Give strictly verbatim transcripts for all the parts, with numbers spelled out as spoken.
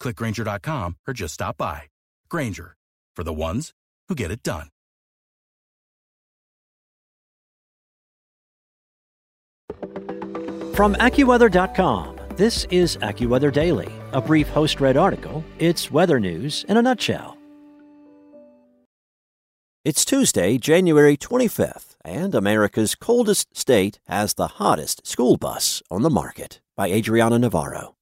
click Grainger dot com, or just stop by. Grainger, for the ones who get it done. From AccuWeather dot com, this is AccuWeather Daily, a brief host-read article. It's weather news in a nutshell. It's Tuesday, January twenty-fifth, and America's coldest state has the hottest school bus on the market, by Adriana Navarro.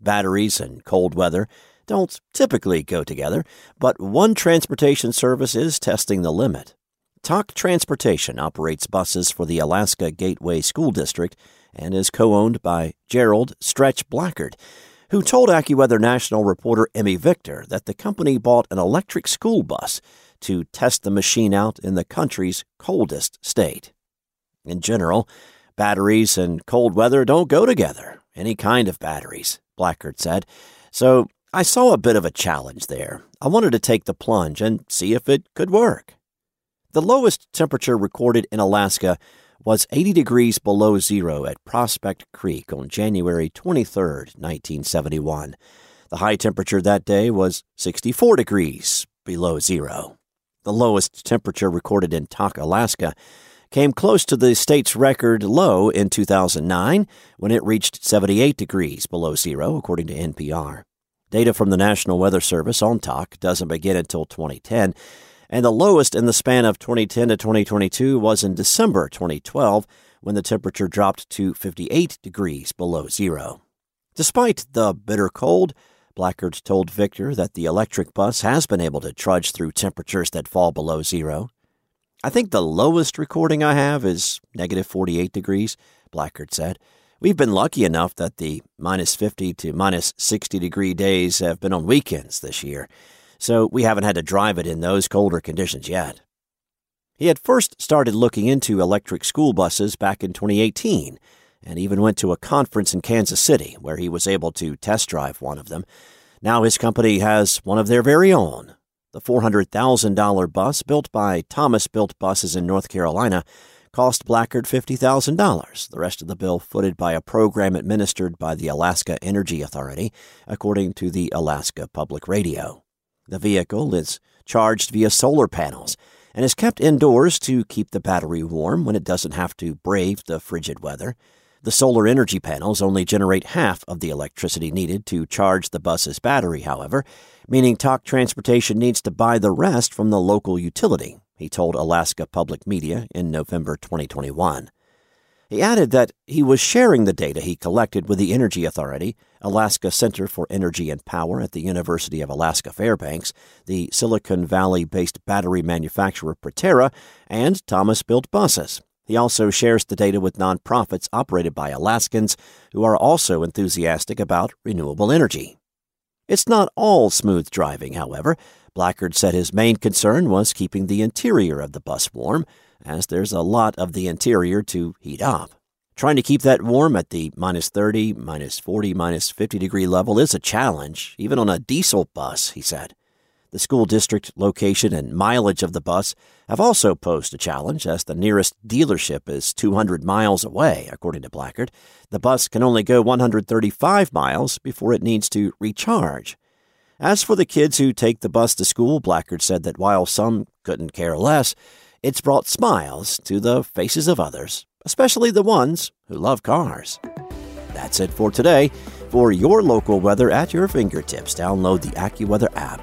Batteries and cold weather don't typically go together, but one transportation service is testing the limit. Talk Transportation operates buses for the Alaska Gateway School District and is co-owned by Gerald Stretch Blackard, who told AccuWeather national reporter Emmy Victor that the company bought an electric school bus to test the machine out in the country's coldest state. In general, batteries and cold weather don't go together, any kind of batteries, Blackard said. So I saw a bit of a challenge there. I wanted to take the plunge and see if it could work. The lowest temperature recorded in Alaska was eighty degrees below zero at Prospect Creek on January twenty-third, nineteen seventy-one. The high temperature that day was sixty-four degrees below zero. The lowest temperature recorded in Tok, Alaska, came close to the state's record low in two thousand nine when it reached seventy-eight degrees below zero, according to N P R. Data from the National Weather Service, ONTAC, doesn't begin until twenty ten, and the lowest in the span of twenty ten to twenty twenty-two was in December twenty twelve, when the temperature dropped to fifty-eight degrees below zero. Despite the bitter cold, Blackard told Victor that the electric bus has been able to trudge through temperatures that fall below zero. I think the lowest recording I have is negative forty-eight degrees, Blackard said. We've been lucky enough that the minus fifty to minus sixty degree days have been on weekends this year, so we haven't had to drive it in those colder conditions yet. He had first started looking into electric school buses back in twenty eighteen, and even went to a conference in Kansas City where he was able to test drive one of them. Now his company has one of their very own. The four hundred thousand dollars bus, built by Thomas Built Buses in North Carolina, cost Blackard fifty thousand dollars, the rest of the bill footed by a program administered by the Alaska Energy Authority, according to the Alaska Public Radio. The vehicle is charged via solar panels and is kept indoors to keep the battery warm when it doesn't have to brave the frigid weather. The solar energy panels only generate half of the electricity needed to charge the bus's battery, however, meaning Tok Transportation needs to buy the rest from the local utility, he told Alaska Public Media in November twenty twenty-one. He added that he was sharing the data he collected with the Energy Authority, Alaska Center for Energy and Power at the University of Alaska Fairbanks, the Silicon Valley-based battery manufacturer Pratera, and Thomas Built Buses. He also shares the data with nonprofits operated by Alaskans who are also enthusiastic about renewable energy. It's not all smooth driving, however. Blackard said his main concern was keeping the interior of the bus warm, as there's a lot of the interior to heat up. Trying to keep that warm at the minus thirty, minus forty, minus fifty degree level is a challenge, even on a diesel bus, he said. The school district location and mileage of the bus have also posed a challenge, as the nearest dealership is two hundred miles away, according to Blackard. The bus can only go one hundred thirty-five miles before it needs to recharge. As for the kids who take the bus to school, Blackard said that while some couldn't care less, it's brought smiles to the faces of others, especially the ones who love cars. That's it for today. For your local weather at your fingertips, download the AccuWeather app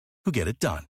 who get it done.